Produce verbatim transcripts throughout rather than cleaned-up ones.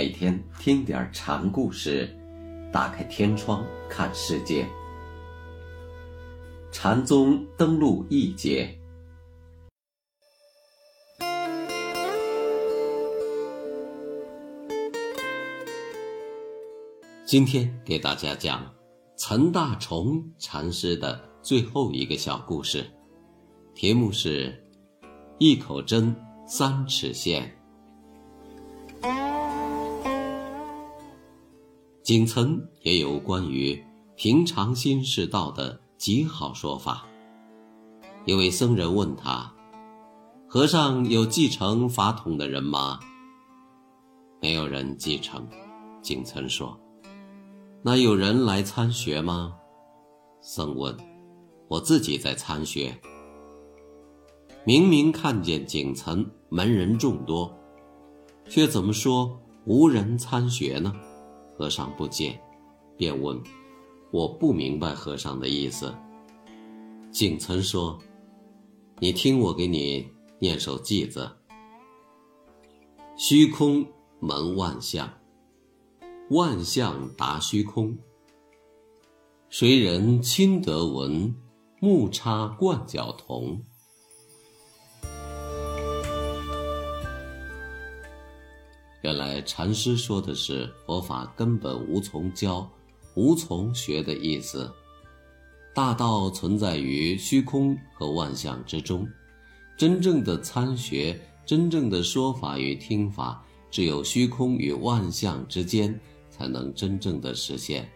每天听点禅故事，打开天窗看世界。禅宗登陆一节。今天给大家讲岑大虫禅师的最后一个小故事，题目是一口针三尺线。景岑也有关于平常心是道的极好说法。有位僧人问他，和尚有继承法统的人吗？没有人继承，景岑说。那有人来参学吗？僧问。我自己在参学。明明看见景岑门人众多，却怎么说无人参学呢？和尚不解，便问，我不明白和尚的意思。景岑说，你听我给你念首偈子。虚空门万象，万象达虚空，谁人亲得闻，目插冠角同。原来禅师说的是佛法根本无从教，无从学的意思。大道存在于虚空和万象之中，真正的参学，真正的说法与听法，只有虚空与万象之间才能真正的实现。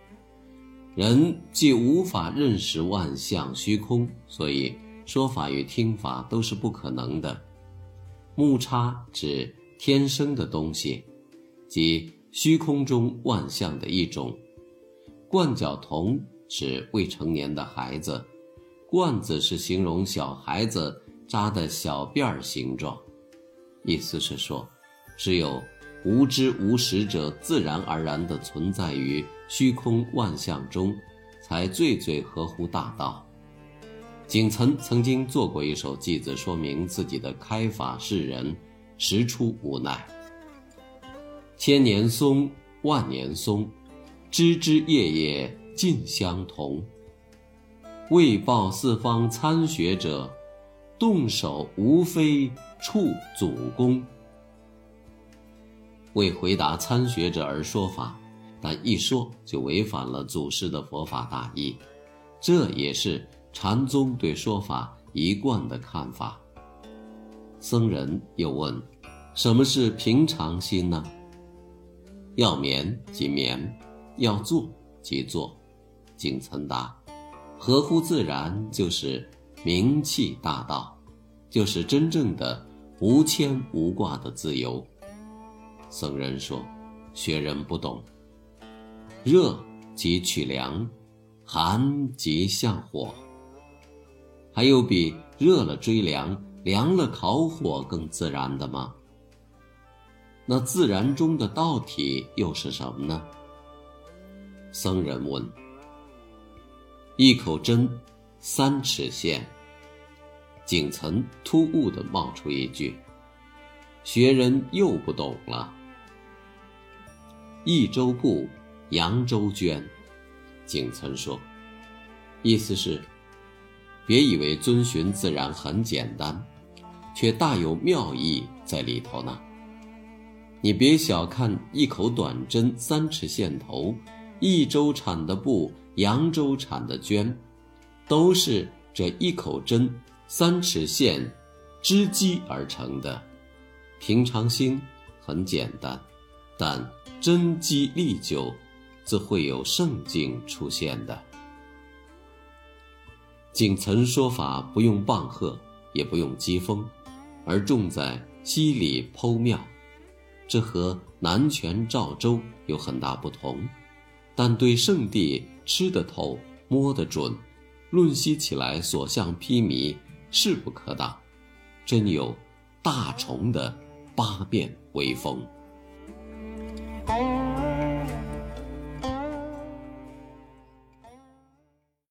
人既无法认识万象虚空，所以说法与听法都是不可能的。目差指天生的东西，即虚空中万象的一种。冠角童指未成年的孩子，冠子是形容小孩子扎的小辫形状，意思是说，只有无知无识者自然而然地存在于虚空万象中，才最最合乎大道。景岑曾经做过一首偈子，说明自己的开法示人实出无奈。千年松，万年松，枝枝叶叶尽相同。为报四方参学者，动手无非处祖功。为回答参学者而说法，但一说就违反了祖师的佛法大义。这也是禅宗对说法一贯的看法。僧人又问，什么是平常心呢？要眠即眠，要坐即坐。景岑答，合乎自然就是明气大道，就是真正的无牵无挂的自由。僧人说，学人不懂。热即取凉，寒即向火。还有比热了追凉，凉了烤火更自然的吗？那自然中的道体又是什么呢？僧人问，一口针，三尺线。景岑突兀地冒出一句，学人又不懂了。益州布，扬州绢。景岑说，意思是别以为遵循自然很简单，却大有妙意在里头呢。你别小看一口短针三尺线头，益州产的布，扬州产的绢，都是这一口针三尺线织机而成的。平常心很简单，但真机历久，自会有圣境出现的。景岑说法不用棒喝，也不用讥讽，而重在犀理剖妙。这和南拳赵州有很大不同，但对圣地吃得透，摸得准，论析起来所向披靡，势不可挡，真有大虫的八变威风。